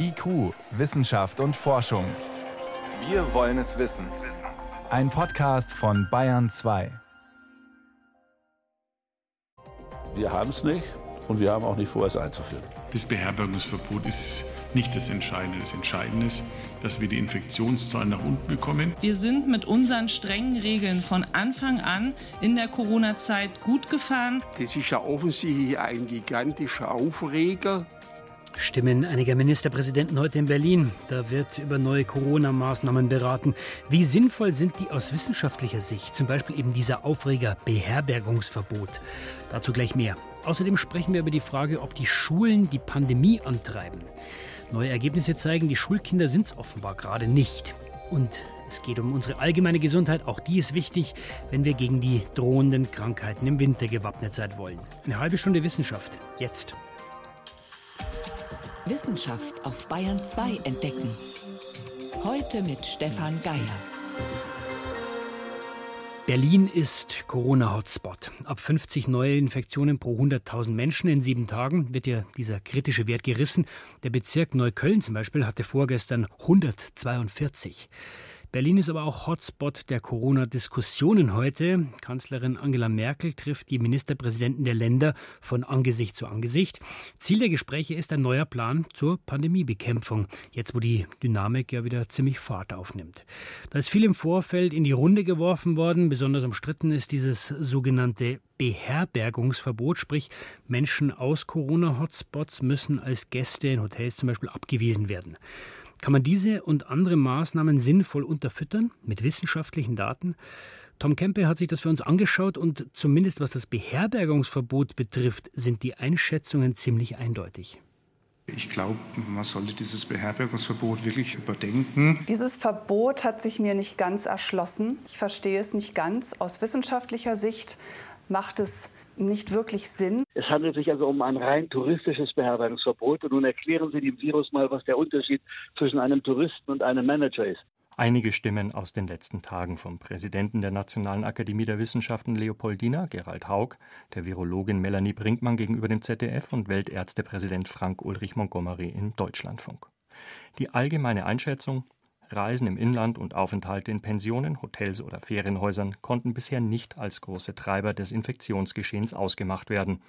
IQ, Wissenschaft und Forschung. Wir wollen es wissen. Ein Podcast von Bayern 2. Wir haben es nicht und wir haben auch nicht vor, es einzuführen. Das Beherbergungsverbot ist nicht das Entscheidende. Das Entscheidende ist, dass wir die Infektionszahlen nach unten bekommen. Wir sind mit unseren strengen Regeln von Anfang an in der Corona-Zeit gut gefahren. Das ist ja offensichtlich ein gigantischer Aufreger. Stimmen einiger Ministerpräsidenten heute in Berlin. Da wird über neue Corona-Maßnahmen beraten. Wie sinnvoll sind die aus wissenschaftlicher Sicht? Zum Beispiel eben dieser Aufreger Beherbergungsverbot. Dazu gleich mehr. Außerdem sprechen wir über die Frage, ob die Schulen die Pandemie antreiben. Neue Ergebnisse zeigen, die Schulkinder sind es offenbar gerade nicht. Und es geht um unsere allgemeine Gesundheit. Auch die ist wichtig, wenn wir gegen die drohenden Krankheiten im Winter gewappnet sein wollen. Eine halbe Stunde Wissenschaft. Jetzt. Wissenschaft auf Bayern 2 entdecken. Heute mit Stefan Geier. Berlin ist Corona-Hotspot. Ab 50 neue Infektionen pro 100.000 Menschen in 7 Tagen wird ja dieser kritische Wert gerissen. Der Bezirk Neukölln zum Beispiel hatte vorgestern 142. Berlin ist aber auch Hotspot der Corona-Diskussionen heute. Kanzlerin Angela Merkel trifft die Ministerpräsidenten der Länder von Angesicht zu Angesicht. Ziel der Gespräche ist ein neuer Plan zur Pandemiebekämpfung, jetzt wo die Dynamik ja wieder ziemlich Fahrt aufnimmt. Da ist viel im Vorfeld in die Runde geworfen worden. Besonders umstritten ist dieses sogenannte Beherbergungsverbot, sprich Menschen aus Corona-Hotspots müssen als Gäste in Hotels zum Beispiel abgewiesen werden. Kann man diese und andere Maßnahmen sinnvoll unterfüttern mit wissenschaftlichen Daten? Tom Kempe hat sich das für uns angeschaut und zumindest was das Beherbergungsverbot betrifft, sind die Einschätzungen ziemlich eindeutig. Ich glaube, man sollte dieses Beherbergungsverbot wirklich überdenken. Dieses Verbot hat sich mir nicht ganz erschlossen. Ich verstehe es nicht ganz. Aus wissenschaftlicher Sicht macht es nicht wirklich Sinn. Es handelt sich also um ein rein touristisches Beherbergungsverbot. Und nun erklären Sie dem Virus mal, was der Unterschied zwischen einem Touristen und einem Manager ist. Einige Stimmen aus den letzten Tagen vom Präsidenten der Nationalen Akademie der Wissenschaften Leopoldina, Gerald Haug, der Virologin Melanie Brinkmann gegenüber dem ZDF und Weltärztepräsident Frank Ulrich Montgomery im Deutschlandfunk. Die allgemeine Einschätzung: Reisen im Inland und Aufenthalte in Pensionen, Hotels oder Ferienhäusern konnten bisher nicht als große Treiber des Infektionsgeschehens ausgemacht werden.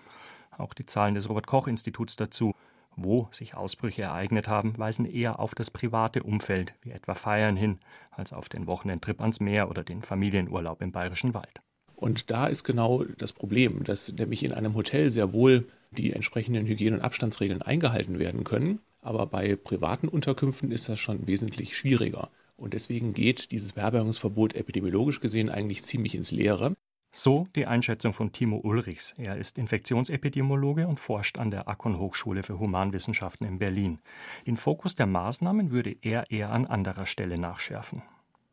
Auch die Zahlen des Robert-Koch-Instituts dazu, wo sich Ausbrüche ereignet haben, weisen eher auf das private Umfeld, wie etwa Feiern hin, als auf den Wochenendtrip ans Meer oder den Familienurlaub im Bayerischen Wald. Und da ist genau das Problem, dass nämlich in einem Hotel sehr wohl die entsprechenden Hygiene- und Abstandsregeln eingehalten werden können. Aber bei privaten Unterkünften ist das schon wesentlich schwieriger. Und deswegen geht dieses Beherbergungsverbot epidemiologisch gesehen eigentlich ziemlich ins Leere. So die Einschätzung von Timo Ulrichs. Er ist Infektionsepidemiologe und forscht an der Akon-Hochschule für Humanwissenschaften in Berlin. Den Fokus der Maßnahmen würde er eher an anderer Stelle nachschärfen.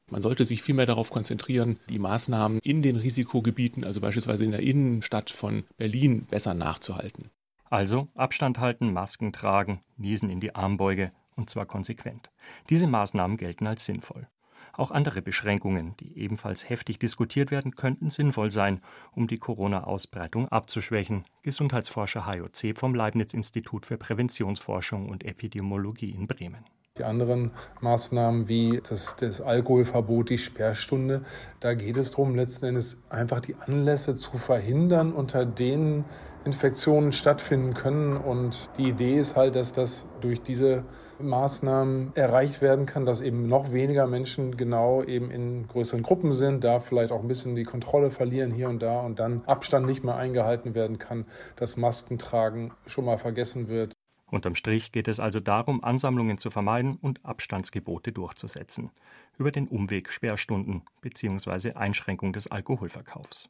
Man sollte sich vielmehr darauf konzentrieren, die Maßnahmen in den Risikogebieten, also beispielsweise in der Innenstadt von Berlin, besser nachzuhalten. Also Abstand halten, Masken tragen, Niesen in die Armbeuge, und zwar konsequent. Diese Maßnahmen gelten als sinnvoll. Auch andere Beschränkungen, die ebenfalls heftig diskutiert werden, könnten sinnvoll sein, um die Corona-Ausbreitung abzuschwächen. Gesundheitsforscher Hayo C. vom Leibniz-Institut für Präventionsforschung und Epidemiologie in Bremen. Die anderen Maßnahmen wie das Alkoholverbot, die Sperrstunde, da geht es darum, letzten Endes einfach die Anlässe zu verhindern, unter denen Infektionen stattfinden können. Und die Idee ist halt, dass das durch diese Maßnahmen erreicht werden kann, dass eben noch weniger Menschen genau eben in größeren Gruppen sind, da vielleicht auch ein bisschen die Kontrolle verlieren hier und da und dann Abstand nicht mehr eingehalten werden kann, dass Maskentragen schon mal vergessen wird. Unterm Strich geht es also darum, Ansammlungen zu vermeiden und Abstandsgebote durchzusetzen. Über den Umweg Sperrstunden bzw. Einschränkung des Alkoholverkaufs.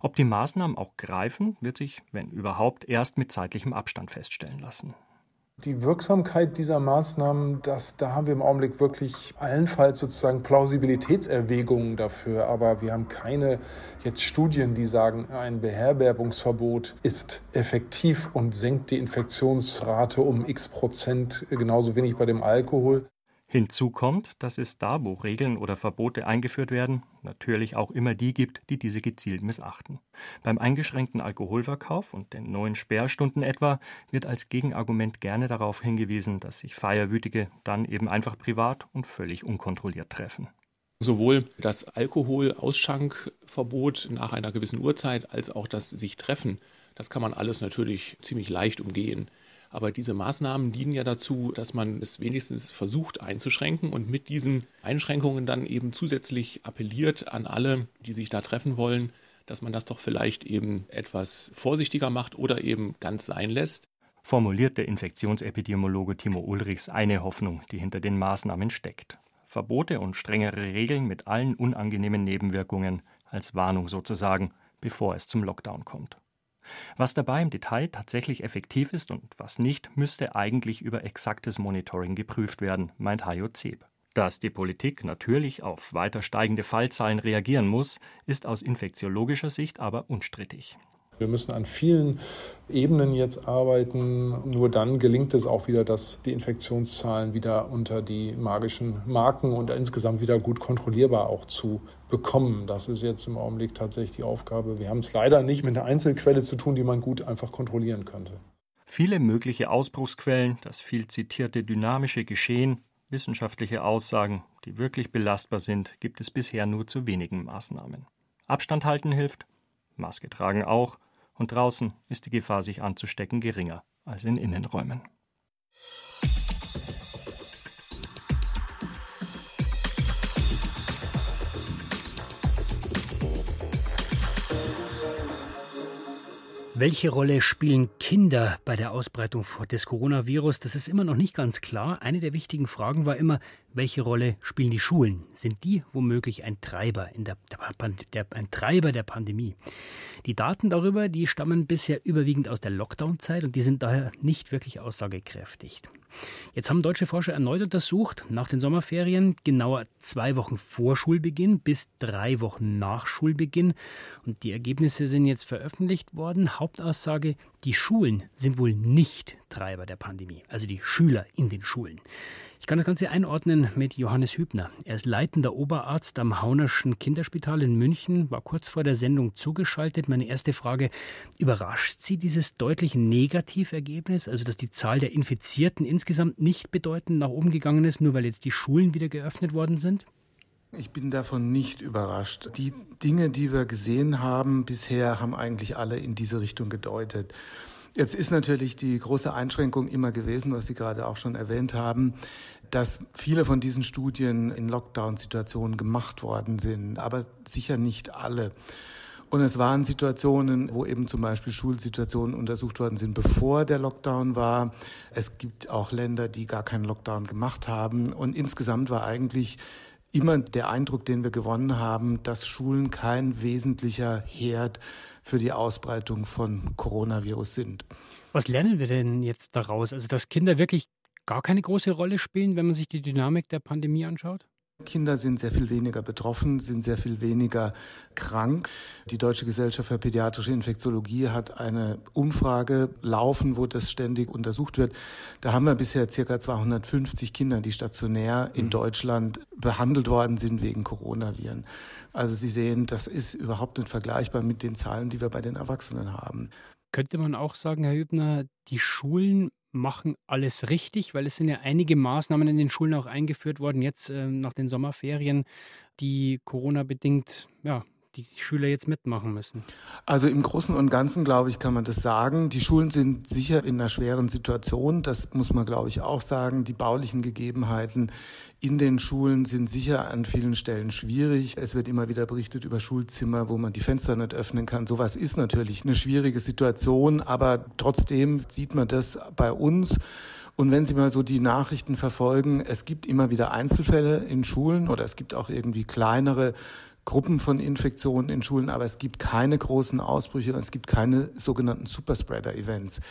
Ob die Maßnahmen auch greifen, wird sich, wenn überhaupt, erst mit zeitlichem Abstand feststellen lassen. Die Wirksamkeit dieser Maßnahmen, da haben wir im Augenblick wirklich allenfalls sozusagen Plausibilitätserwägungen dafür. Aber wir haben keine jetzt Studien, die sagen, ein Beherbergungsverbot ist effektiv und senkt die Infektionsrate um x%, genauso wenig bei dem Alkohol. Hinzu kommt, dass es da, wo Regeln oder Verbote eingeführt werden, natürlich auch immer die gibt, die diese gezielt missachten. Beim eingeschränkten Alkoholverkauf und den neuen Sperrstunden etwa wird als Gegenargument gerne darauf hingewiesen, dass sich Feierwütige dann eben einfach privat und völlig unkontrolliert treffen. Sowohl das Alkoholausschenkverbot nach einer gewissen Uhrzeit als auch das Sich-Treffen, das kann man alles natürlich ziemlich leicht umgehen. Aber diese Maßnahmen dienen ja dazu, dass man es wenigstens versucht einzuschränken und mit diesen Einschränkungen dann eben zusätzlich appelliert an alle, die sich da treffen wollen, dass man das doch vielleicht eben etwas vorsichtiger macht oder eben ganz sein lässt. Formuliert der Infektionsepidemiologe Timo Ulrichs eine Hoffnung, die hinter den Maßnahmen steckt. Verbote und strengere Regeln mit allen unangenehmen Nebenwirkungen, als Warnung sozusagen, bevor es zum Lockdown kommt. Was dabei im Detail tatsächlich effektiv ist und was nicht, müsste eigentlich über exaktes Monitoring geprüft werden, meint Hayo C. Dass die Politik natürlich auf weiter steigende Fallzahlen reagieren muss, ist aus infektiologischer Sicht aber unstrittig. Wir müssen an vielen Ebenen jetzt arbeiten. Nur dann gelingt es auch wieder, dass die Infektionszahlen wieder unter die magischen Marken und insgesamt wieder gut kontrollierbar auch zu bekommen. Das ist jetzt im Augenblick tatsächlich die Aufgabe. Wir haben es leider nicht mit einer Einzelquelle zu tun, die man gut einfach kontrollieren könnte. Viele mögliche Ausbruchsquellen, das viel zitierte dynamische Geschehen, wissenschaftliche Aussagen, die wirklich belastbar sind, gibt es bisher nur zu wenigen Maßnahmen. Abstand halten hilft, Maske tragen auch. Und draußen ist die Gefahr, sich anzustecken, geringer als in Innenräumen. Welche Rolle spielen Kinder bei der Ausbreitung des Coronavirus? Das ist immer noch nicht ganz klar. Eine der wichtigen Fragen war immer, welche Rolle spielen die Schulen? Sind die womöglich ein Treiber der Pandemie? Die Daten darüber, die stammen bisher überwiegend aus der Lockdown-Zeit und die sind daher nicht wirklich aussagekräftig. Jetzt haben deutsche Forscher erneut untersucht, nach den Sommerferien, genauer 2 Wochen vor Schulbeginn bis 3 Wochen nach Schulbeginn. Und die Ergebnisse sind jetzt veröffentlicht worden. Hauptaussage, die Schulen sind wohl nicht Treiber der Pandemie, also die Schüler in den Schulen. Ich kann das Ganze einordnen mit Johannes Hübner. Er ist leitender Oberarzt am Haunerschen Kinderspital in München, war kurz vor der Sendung zugeschaltet. Meine erste Frage, überrascht Sie dieses deutliche Negativergebnis, also dass die Zahl der Infizierten insgesamt nicht bedeutend nach oben gegangen ist, nur weil jetzt die Schulen wieder geöffnet worden sind? Ich bin davon nicht überrascht. Die Dinge, die wir gesehen haben bisher, haben eigentlich alle in diese Richtung gedeutet. Jetzt ist natürlich die große Einschränkung immer gewesen, was Sie gerade auch schon erwähnt haben, dass viele von diesen Studien in Lockdown-Situationen gemacht worden sind, aber sicher nicht alle. Und es waren Situationen, wo eben zum Beispiel Schulsituationen untersucht worden sind, bevor der Lockdown war. Es gibt auch Länder, die gar keinen Lockdown gemacht haben. Und insgesamt war eigentlich immer der Eindruck, den wir gewonnen haben, dass Schulen kein wesentlicher Herd für die Ausbreitung von Coronavirus sind. Was lernen wir denn jetzt daraus? Also, dass Kinder wirklich gar keine große Rolle spielen, wenn man sich die Dynamik der Pandemie anschaut? Kinder sind sehr viel weniger betroffen, sind sehr viel weniger krank. Die Deutsche Gesellschaft für Pädiatrische Infektiologie hat eine Umfrage laufen, wo das ständig untersucht wird. Da haben wir bisher ca. 250 Kinder, die stationär in Deutschland behandelt worden sind wegen Coronaviren. Also Sie sehen, das ist überhaupt nicht vergleichbar mit den Zahlen, die wir bei den Erwachsenen haben. Könnte man auch sagen, Herr Hübner, die Schulen machen alles richtig, weil es sind ja einige Maßnahmen in den Schulen auch eingeführt worden, jetzt nach den Sommerferien, die Corona-bedingt, ja, die Schüler jetzt mitmachen müssen. Also im Großen und Ganzen, glaube ich, kann man das sagen. Die Schulen sind sicher in einer schweren Situation, das muss man, glaube ich, auch sagen. Die baulichen Gegebenheiten in den Schulen sind sicher an vielen Stellen schwierig. Es wird immer wieder berichtet über Schulzimmer, wo man die Fenster nicht öffnen kann. Sowas ist natürlich eine schwierige Situation, aber trotzdem sieht man das bei uns. Und wenn Sie mal so die Nachrichten verfolgen, es gibt immer wieder Einzelfälle in Schulen oder es gibt auch irgendwie kleinere Gruppen von Infektionen in Schulen, aber es gibt keine großen Ausbrüche, es gibt keine sogenannten Superspreader-Events.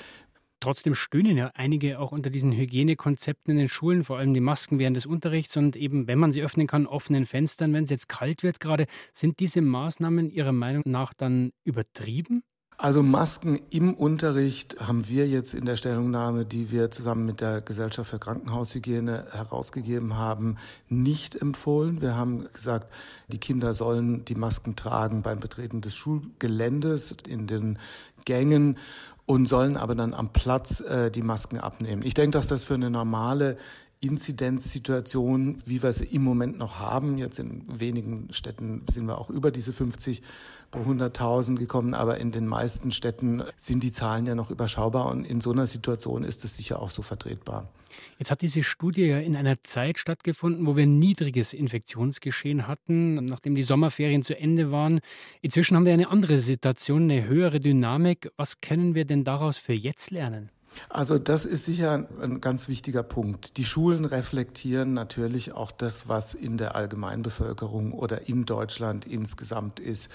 Trotzdem stöhnen ja einige auch unter diesen Hygienekonzepten in den Schulen, vor allem die Masken während des Unterrichts und eben, wenn man sie öffnen kann, offenen Fenstern, wenn es jetzt kalt wird gerade. Sind diese Maßnahmen Ihrer Meinung nach dann übertrieben? Also Masken im Unterricht haben wir jetzt in der Stellungnahme, die wir zusammen mit der Gesellschaft für Krankenhaushygiene herausgegeben haben, nicht empfohlen. Wir haben gesagt, die Kinder sollen die Masken tragen beim Betreten des Schulgeländes, in den Gängen und sollen aber dann am Platz die Masken abnehmen. Ich denke, dass das für eine normale Inzidenzsituation, wie wir sie im Moment noch haben, jetzt in wenigen Städten sind wir auch über diese 50 pro 100.000 gekommen, aber in den meisten Städten sind die Zahlen ja noch überschaubar und in so einer Situation ist es sicher auch so vertretbar. Jetzt hat diese Studie ja in einer Zeit stattgefunden, wo wir ein niedriges Infektionsgeschehen hatten, nachdem die Sommerferien zu Ende waren. Inzwischen haben wir eine andere Situation, eine höhere Dynamik. Was können wir denn daraus für jetzt lernen? Also das ist sicher ein ganz wichtiger Punkt. Die Schulen reflektieren natürlich auch das, was in der Allgemeinbevölkerung oder in Deutschland insgesamt ist.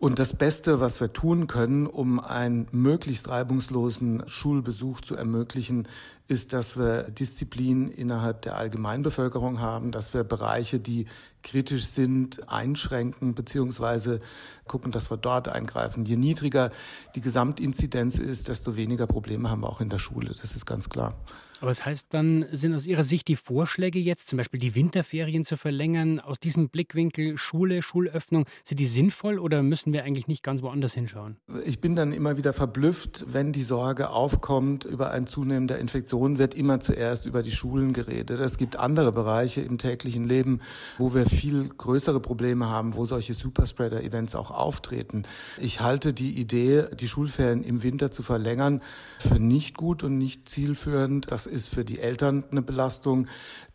Und das Beste, was wir tun können, um einen möglichst reibungslosen Schulbesuch zu ermöglichen, ist, dass wir Disziplin innerhalb der Allgemeinbevölkerung haben, dass wir Bereiche, die kritisch sind, einschränken bzw. gucken, dass wir dort eingreifen. Je niedriger die Gesamtinzidenz ist, desto weniger Probleme haben wir auch in der Schule. Das ist ganz klar. Aber das heißt, dann sind aus Ihrer Sicht die Vorschläge jetzt, zum Beispiel die Winterferien zu verlängern, aus diesem Blickwinkel Schule, Schulöffnung, sind die sinnvoll oder müssen wir eigentlich nicht ganz woanders hinschauen? Ich bin dann immer wieder verblüfft, wenn die Sorge aufkommt über ein Zunehmen der Infektionen, wird immer zuerst über die Schulen geredet. Es gibt andere Bereiche im täglichen Leben, wo wir viel größere Probleme haben, wo solche Superspreader-Events auch auftreten. Ich halte die Idee, die Schulferien im Winter zu verlängern, für nicht gut und nicht zielführend. Das ist für die Eltern eine Belastung.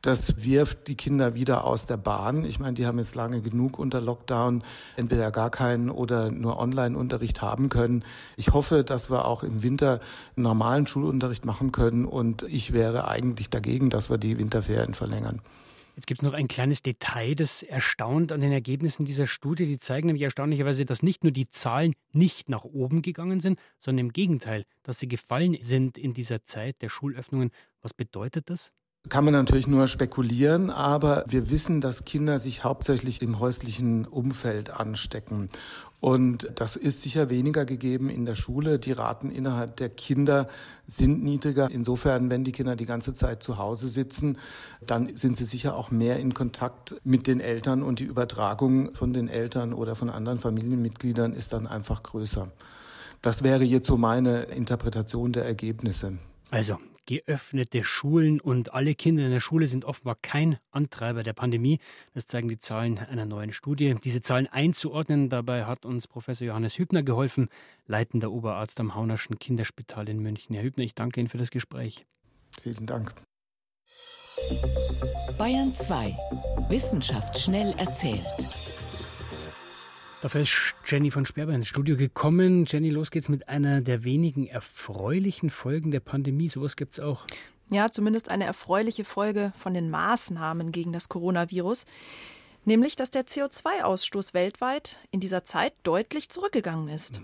Das wirft die Kinder wieder aus der Bahn. Ich meine, die haben jetzt lange genug unter Lockdown entweder gar keinen oder nur Online-Unterricht haben können. Ich hoffe, dass wir auch im Winter einen normalen Schulunterricht machen können. Und ich wäre eigentlich dagegen, dass wir die Winterferien verlängern. Jetzt gibt es noch ein kleines Detail, das erstaunt an den Ergebnissen dieser Studie. Die zeigen nämlich erstaunlicherweise, dass nicht nur die Zahlen nicht nach oben gegangen sind, sondern im Gegenteil, dass sie gefallen sind in dieser Zeit der Schulöffnungen. Was bedeutet das? Kann man natürlich nur spekulieren, aber wir wissen, dass Kinder sich hauptsächlich im häuslichen Umfeld anstecken. Und das ist sicher weniger gegeben in der Schule. Die Raten innerhalb der Kinder sind niedriger. Insofern, wenn die Kinder die ganze Zeit zu Hause sitzen, dann sind sie sicher auch mehr in Kontakt mit den Eltern und die Übertragung von den Eltern oder von anderen Familienmitgliedern ist dann einfach größer. Das wäre jetzt so meine Interpretation der Ergebnisse. Also, geöffnete Schulen und alle Kinder in der Schule sind offenbar kein Antreiber der Pandemie. Das zeigen die Zahlen einer neuen Studie. Diese Zahlen einzuordnen, dabei hat uns Professor Johannes Hübner geholfen, leitender Oberarzt am Haunerschen Kinderspital in München. Herr Hübner, ich danke Ihnen für das Gespräch. Vielen Dank. Bayern 2. Wissenschaft schnell erzählt. Dafür ist Jenny von Sperber ins Studio gekommen. Jenny, los geht's mit einer der wenigen erfreulichen Folgen der Pandemie. Sowas gibt's auch. Ja, zumindest eine erfreuliche Folge von den Maßnahmen gegen das Coronavirus. Nämlich, dass der CO2-Ausstoß weltweit in dieser Zeit deutlich zurückgegangen ist.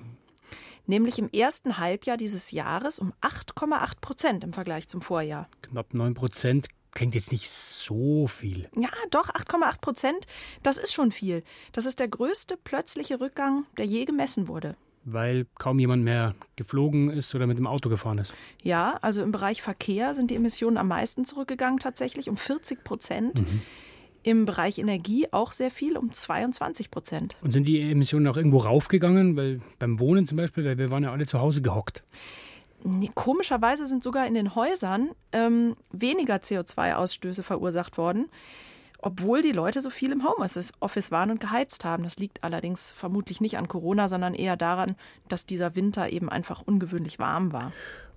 Nämlich im ersten Halbjahr dieses Jahres um 8,8% im Vergleich zum Vorjahr. Knapp 9%. Klingt jetzt nicht so viel. Ja, doch, 8,8%, das ist schon viel. Das ist der größte plötzliche Rückgang, der je gemessen wurde. Weil kaum jemand mehr geflogen ist oder mit dem Auto gefahren ist. Ja, also im Bereich Verkehr sind die Emissionen am meisten zurückgegangen, tatsächlich um 40%. Mhm. Im Bereich Energie auch sehr viel, um 22%. Und sind die Emissionen auch irgendwo raufgegangen? Weil beim Wohnen zum Beispiel, weil wir waren ja alle zu Hause gehockt. Komischerweise sind sogar in den Häusern weniger CO2-Ausstöße verursacht worden, obwohl die Leute so viel im Homeoffice waren und geheizt haben. Das liegt allerdings vermutlich nicht an Corona, sondern eher daran, dass dieser Winter eben einfach ungewöhnlich warm war.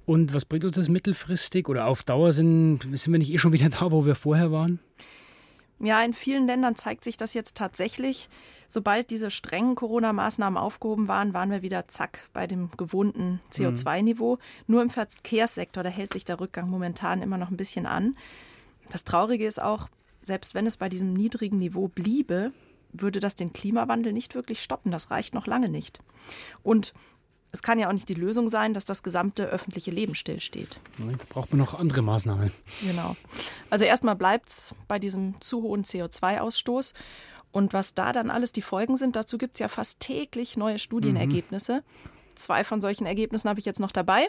Und was bringt uns das mittelfristig oder auf Dauer? Sind wir nicht eh schon wieder da, wo wir vorher waren? Ja, in vielen Ländern zeigt sich das jetzt tatsächlich. Sobald diese strengen Corona-Maßnahmen aufgehoben waren, waren wir wieder zack bei dem gewohnten CO2-Niveau. Nur im Verkehrssektor, da hält sich der Rückgang momentan immer noch ein bisschen an. Das Traurige ist auch, selbst wenn es bei diesem niedrigen Niveau bliebe, würde das den Klimawandel nicht wirklich stoppen. Das reicht noch lange nicht. Und es kann ja auch nicht die Lösung sein, dass das gesamte öffentliche Leben stillsteht. Nein, da braucht man noch andere Maßnahmen. Genau. Also erstmal bleibt es bei diesem zu hohen CO2-Ausstoß. Und was da dann alles die Folgen sind, dazu gibt es ja fast täglich neue Studienergebnisse. Zwei von solchen Ergebnissen habe ich jetzt noch dabei.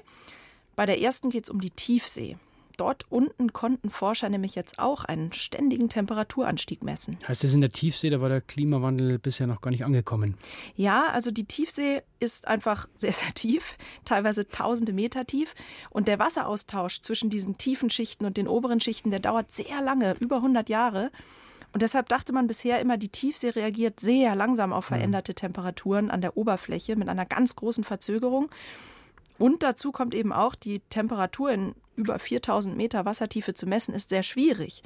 Bei der ersten geht es um die Tiefsee. Dort unten konnten Forscher nämlich jetzt auch einen ständigen Temperaturanstieg messen. Heißt das in der Tiefsee, da war der Klimawandel bisher noch gar nicht angekommen? Ja, also die Tiefsee ist einfach sehr, sehr tief, teilweise tausende Meter tief. Und der Wasseraustausch zwischen diesen tiefen Schichten und den oberen Schichten, der dauert sehr lange, über 100 Jahre. Und deshalb dachte man bisher immer, die Tiefsee reagiert sehr langsam auf veränderte Temperaturen an der Oberfläche mit einer ganz großen Verzögerung. Und dazu kommt eben auch, die Temperatur in über 4000 Meter Wassertiefe zu messen, ist sehr schwierig.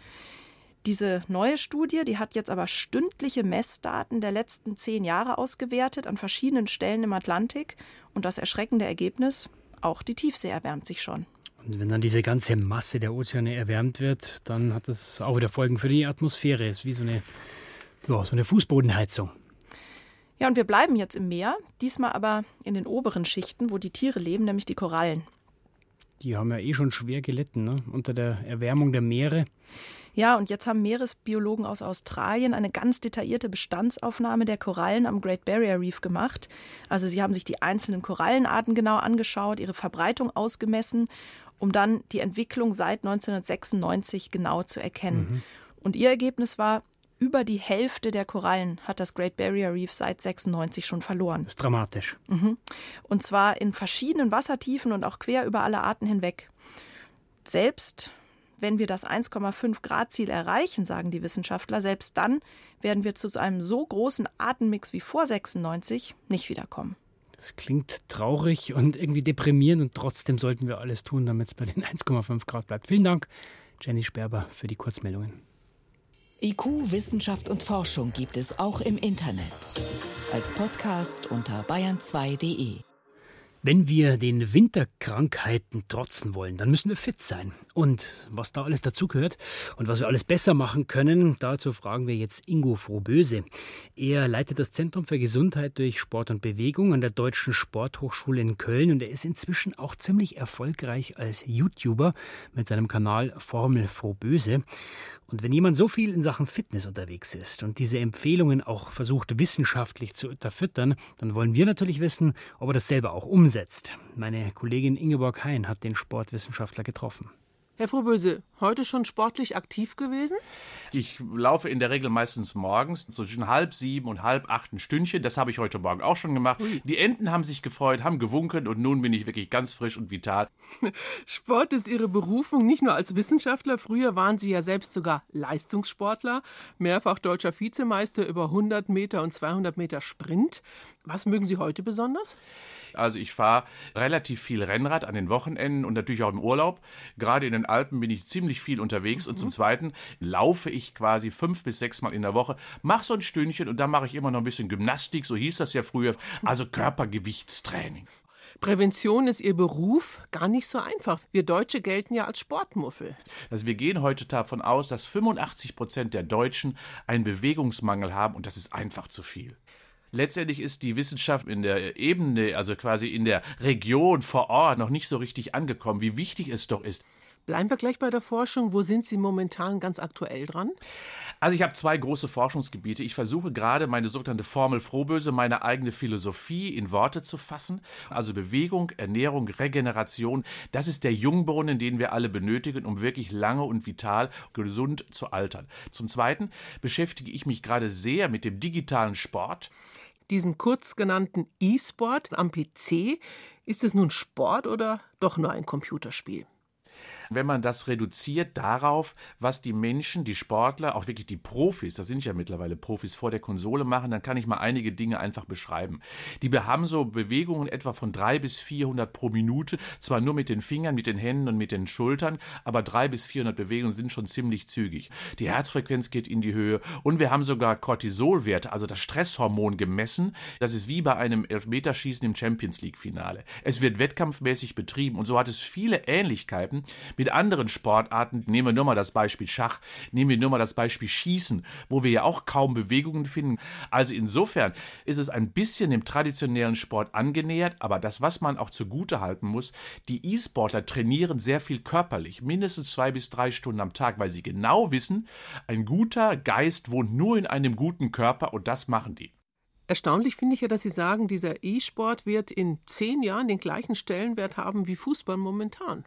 Diese neue Studie, die hat jetzt aber stündliche Messdaten der letzten 10 Jahre ausgewertet an verschiedenen Stellen im Atlantik. Und das erschreckende Ergebnis, auch die Tiefsee erwärmt sich schon. Und wenn dann diese ganze Masse der Ozeane erwärmt wird, dann hat das auch wieder Folgen für die Atmosphäre. Es ist wie so eine Fußbodenheizung. Ja, und wir bleiben jetzt im Meer, diesmal aber in den oberen Schichten, wo die Tiere leben, nämlich die Korallen. Die haben ja eh schon schwer gelitten, ne? Unter der Erwärmung der Meere. Ja, und jetzt haben Meeresbiologen aus Australien eine ganz detaillierte Bestandsaufnahme der Korallen am Great Barrier Reef gemacht. Also sie haben sich die einzelnen Korallenarten genau angeschaut, ihre Verbreitung ausgemessen, um dann die Entwicklung seit 1996 genau zu erkennen. Und ihr Ergebnis war, über die Hälfte der Korallen hat das Great Barrier Reef seit 1996 schon verloren. Das ist dramatisch. Und zwar in verschiedenen Wassertiefen und auch quer über alle Arten hinweg. Selbst wenn wir das 1,5-Grad-Ziel erreichen, sagen die Wissenschaftler, selbst dann werden wir zu einem so großen Artenmix wie vor 1996 nicht wiederkommen. Das klingt traurig und irgendwie deprimierend und trotzdem sollten wir alles tun, damit es bei den 1,5 Grad bleibt. Vielen Dank, Jenny Sperber, für die Kurzmeldungen. IQ Wissenschaft und Forschung gibt es auch im Internet. Als Podcast unter bayern2.de. Wenn wir den Winterkrankheiten trotzen wollen, dann müssen wir fit sein. Und was da alles dazugehört und was wir alles besser machen können, dazu fragen wir jetzt Ingo Froböse. Er leitet das Zentrum für Gesundheit durch Sport und Bewegung an der Deutschen Sporthochschule in Köln. Und er ist inzwischen auch ziemlich erfolgreich als YouTuber mit seinem Kanal Formel Froböse. Und wenn jemand so viel in Sachen Fitness unterwegs ist und diese Empfehlungen auch versucht, wissenschaftlich zu unterfüttern, dann wollen wir natürlich wissen, ob er das selber auch umsetzt. Meine Kollegin Ingeborg Hain hat den Sportwissenschaftler getroffen. Herr Froböse, heute schon sportlich aktiv gewesen? Ich laufe in der Regel meistens morgens, so zwischen 6:30 und 7:30 ein Stündchen. Das habe ich heute Morgen auch schon gemacht. Die Enten haben sich gefreut, haben gewunken und nun bin ich wirklich ganz frisch und vital. Sport ist Ihre Berufung, nicht nur als Wissenschaftler. Früher waren Sie ja selbst sogar Leistungssportler, mehrfach deutscher Vizemeister über 100 Meter und 200 Meter Sprint. Was mögen Sie heute besonders? Also ich fahre relativ viel Rennrad an den Wochenenden und natürlich auch im Urlaub. Gerade in den Alpen bin ich ziemlich viel unterwegs und zum Zweiten laufe ich quasi 5 bis 6 Mal in der Woche, mache so ein Stündchen und dann mache ich immer noch ein bisschen Gymnastik, so hieß das ja früher, also Körpergewichtstraining. Prävention ist Ihr Beruf, gar nicht so einfach. Wir Deutsche gelten ja als Sportmuffel. Also wir gehen heute davon aus, dass 85% der Deutschen einen Bewegungsmangel haben und das ist einfach zu viel. Letztendlich ist die Wissenschaft in der Ebene, also quasi in der Region vor Ort, noch nicht so richtig angekommen, wie wichtig es doch ist. Bleiben wir gleich bei der Forschung. Wo sind Sie momentan ganz aktuell dran? Also ich habe 2 große Forschungsgebiete. Ich versuche gerade meine sogenannte Formel Froböse, meine eigene Philosophie in Worte zu fassen. Also Bewegung, Ernährung, Regeneration. Das ist der Jungbrunnen, den wir alle benötigen, um wirklich lange und vital gesund zu altern. Zum Zweiten beschäftige ich mich gerade sehr mit dem digitalen Sport. Diesem kurz genannten E-Sport am PC. Ist es nun Sport oder doch nur ein Computerspiel? Wenn man das reduziert darauf, was die Menschen, die Sportler, auch wirklich die Profis, das sind ja mittlerweile Profis, vor der Konsole machen, dann kann ich mal einige Dinge einfach beschreiben. Die haben so Bewegungen etwa von 300 bis 400 pro Minute, zwar nur mit den Fingern, mit den Händen und mit den Schultern, aber 300 bis 400 Bewegungen sind schon ziemlich zügig. Die Herzfrequenz geht in die Höhe und wir haben sogar Cortisolwerte, also das Stresshormon gemessen. Das ist wie bei einem Elfmeterschießen im Champions-League-Finale. Es wird wettkampfmäßig betrieben und so hat es viele Ähnlichkeiten mit anderen Sportarten. Nehmen wir nur mal das Beispiel Schach, nehmen wir nur mal das Beispiel Schießen, wo wir ja auch kaum Bewegungen finden. Also insofern ist es ein bisschen dem traditionellen Sport angenähert, aber das, was man auch zugute halten muss, die E-Sportler trainieren sehr viel körperlich, mindestens 2 bis 3 Stunden am Tag, weil sie genau wissen, ein guter Geist wohnt nur in einem guten Körper und das machen die. Erstaunlich finde ich ja, dass Sie sagen, dieser E-Sport wird in 10 Jahren den gleichen Stellenwert haben wie Fußball momentan.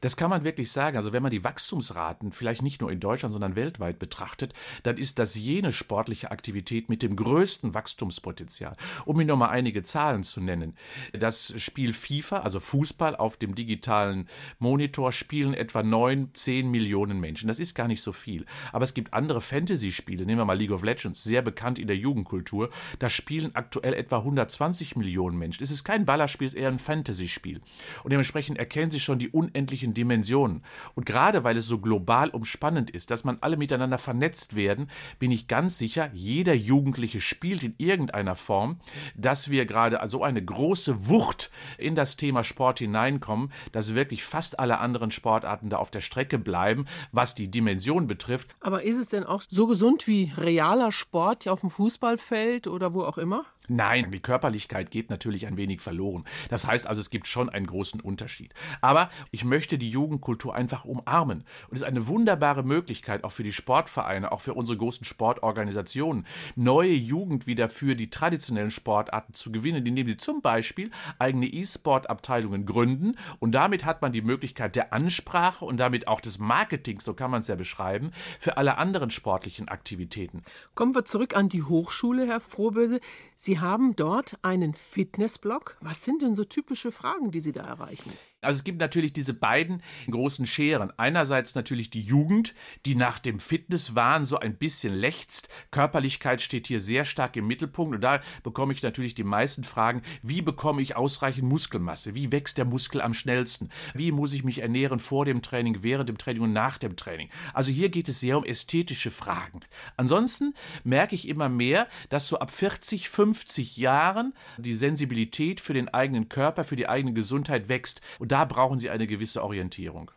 Das kann man wirklich sagen. Also wenn man die Wachstumsraten vielleicht nicht nur in Deutschland, sondern weltweit betrachtet, dann ist das jene sportliche Aktivität mit dem größten Wachstumspotenzial. Um Ihnen noch mal einige Zahlen zu nennen. Das Spiel FIFA, also Fußball, auf dem digitalen Monitor spielen etwa 9-10 Millionen Menschen. Das ist gar nicht so viel. Aber es gibt andere Fantasy-Spiele. Nehmen wir mal League of Legends, sehr bekannt in der Jugendkultur. Da spielen aktuell etwa 120 Millionen Menschen. Es ist kein Ballerspiel, es ist eher ein Fantasy-Spiel. Und dementsprechend erkennen Sie schon die unendlichen Dimensionen. Und gerade weil es so global umspannend ist, dass man alle miteinander vernetzt werden, bin ich ganz sicher, jeder Jugendliche spielt in irgendeiner Form, dass wir gerade so eine große Wucht in das Thema Sport hineinkommen, dass wirklich fast alle anderen Sportarten da auf der Strecke bleiben, was die Dimension betrifft. Aber ist es denn auch so gesund wie realer Sport auf dem Fußballfeld oder wo auch immer? Nein, die Körperlichkeit geht natürlich ein wenig verloren. Das heißt also, es gibt schon einen großen Unterschied. Aber ich möchte die Jugendkultur einfach umarmen. Und es ist eine wunderbare Möglichkeit, auch für die Sportvereine, auch für unsere großen Sportorganisationen, neue Jugend wieder für die traditionellen Sportarten zu gewinnen, indem sie zum Beispiel eigene E-Sport-Abteilungen gründen. Und damit hat man die Möglichkeit der Ansprache und damit auch des Marketings, so kann man es ja beschreiben, für alle anderen sportlichen Aktivitäten. Kommen wir zurück an die Hochschule, Herr Froböse. Sie haben dort einen Fitnessblock. Was sind denn so typische Fragen, die Sie da erreichen? Also es gibt natürlich diese beiden großen Scheren. Einerseits natürlich die Jugend, die nach dem Fitnesswahn so ein bisschen lechzt. Körperlichkeit steht hier sehr stark im Mittelpunkt. Und da bekomme ich natürlich die meisten Fragen, wie bekomme ich ausreichend Muskelmasse? Wie wächst der Muskel am schnellsten? Wie muss ich mich ernähren vor dem Training, während dem Training und nach dem Training? Also hier geht es sehr um ästhetische Fragen. Ansonsten merke ich immer mehr, dass so ab 40, 50 Jahren die Sensibilität für den eigenen Körper, für die eigene Gesundheit wächst. Und da brauchen Sie eine gewisse Orientierung.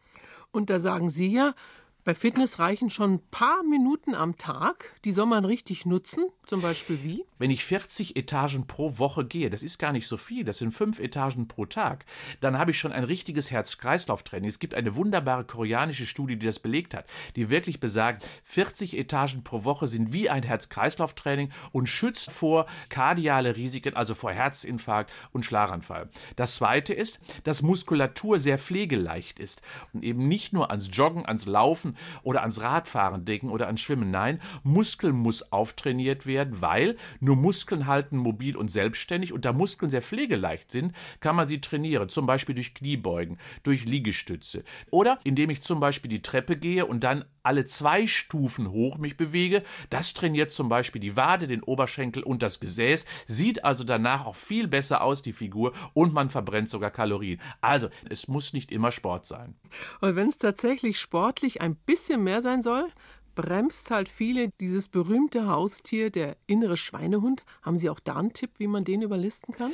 Und da sagen Sie ja, bei Fitness reichen schon ein paar Minuten am Tag. Die soll man richtig nutzen. Zum Beispiel wie? Wenn ich 40 Etagen pro Woche gehe, das ist gar nicht so viel, das sind 5 Etagen pro Tag, dann habe ich schon ein richtiges Herz-Kreislauf-Training. Es gibt eine wunderbare koreanische Studie, die das belegt hat, die wirklich besagt, 40 Etagen pro Woche sind wie ein Herz-Kreislauf-Training und schützt vor kardiale Risiken, also vor Herzinfarkt und Schlaganfall. Das Zweite ist, dass Muskulatur sehr pflegeleicht ist und eben nicht nur ans Joggen, ans Laufen, oder ans Radfahren denken oder ans Schwimmen. Nein, Muskeln muss auftrainiert werden, weil nur Muskeln halten mobil und selbstständig. Und da Muskeln sehr pflegeleicht sind, kann man sie trainieren. Zum Beispiel durch Kniebeugen, durch Liegestütze. Oder indem ich zum Beispiel die Treppe gehe und dann alle 2 Stufen hoch mich bewege. Das trainiert zum Beispiel die Wade, den Oberschenkel und das Gesäß. Sieht also danach auch viel besser aus, die Figur. Und man verbrennt sogar Kalorien. Also, es muss nicht immer Sport sein. Und wenn es tatsächlich sportlich ein bisschen mehr sein soll, bremst halt viele dieses berühmte Haustier, der innere Schweinehund. Haben Sie auch da einen Tipp, wie man den überlisten kann?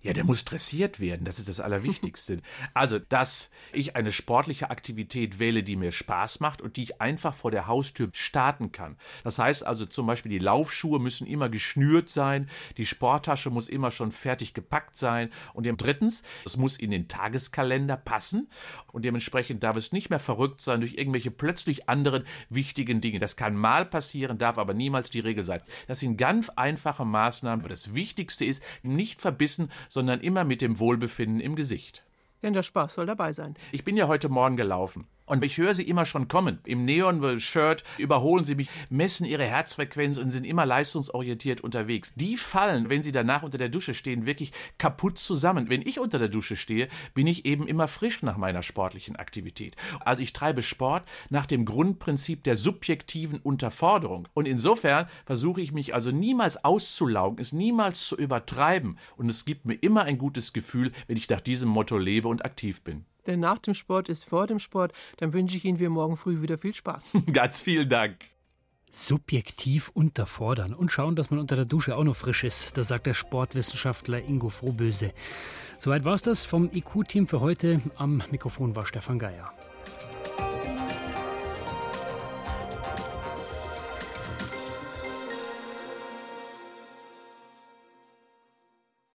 Ja, der muss dressiert werden, das ist das Allerwichtigste. Also, dass ich eine sportliche Aktivität wähle, die mir Spaß macht und die ich einfach vor der Haustür starten kann. Das heißt also zum Beispiel, die Laufschuhe müssen immer geschnürt sein, die Sporttasche muss immer schon fertig gepackt sein und drittens, es muss in den Tageskalender passen und dementsprechend darf es nicht mehr verrückt sein durch irgendwelche plötzlich anderen wichtigen Dinge. Das kann mal passieren, darf aber niemals die Regel sein. Das sind ganz einfache Maßnahmen, aber das Wichtigste ist, nicht verbissen, sondern immer mit dem Wohlbefinden im Gesicht. Denn der Spaß soll dabei sein. Ich bin ja heute Morgen gelaufen. Und ich höre sie immer schon kommen. Im Neon-Shirt überholen sie mich, messen ihre Herzfrequenz und sind immer leistungsorientiert unterwegs. Die fallen, wenn sie danach unter der Dusche stehen, wirklich kaputt zusammen. Wenn ich unter der Dusche stehe, bin ich eben immer frisch nach meiner sportlichen Aktivität. Also ich treibe Sport nach dem Grundprinzip der subjektiven Unterforderung. Und insofern versuche ich mich also niemals auszulaugen, es niemals zu übertreiben. Und es gibt mir immer ein gutes Gefühl, wenn ich nach diesem Motto lebe und aktiv bin. Denn nach dem Sport ist vor dem Sport. Dann wünsche ich Ihnen wie morgen früh wieder viel Spaß. Ganz vielen Dank. Subjektiv unterfordern und schauen, dass man unter der Dusche auch noch frisch ist. Das sagt der Sportwissenschaftler Ingo Froböse. Soweit war es das vom IQ-Team für heute. Am Mikrofon war Stefan Geier.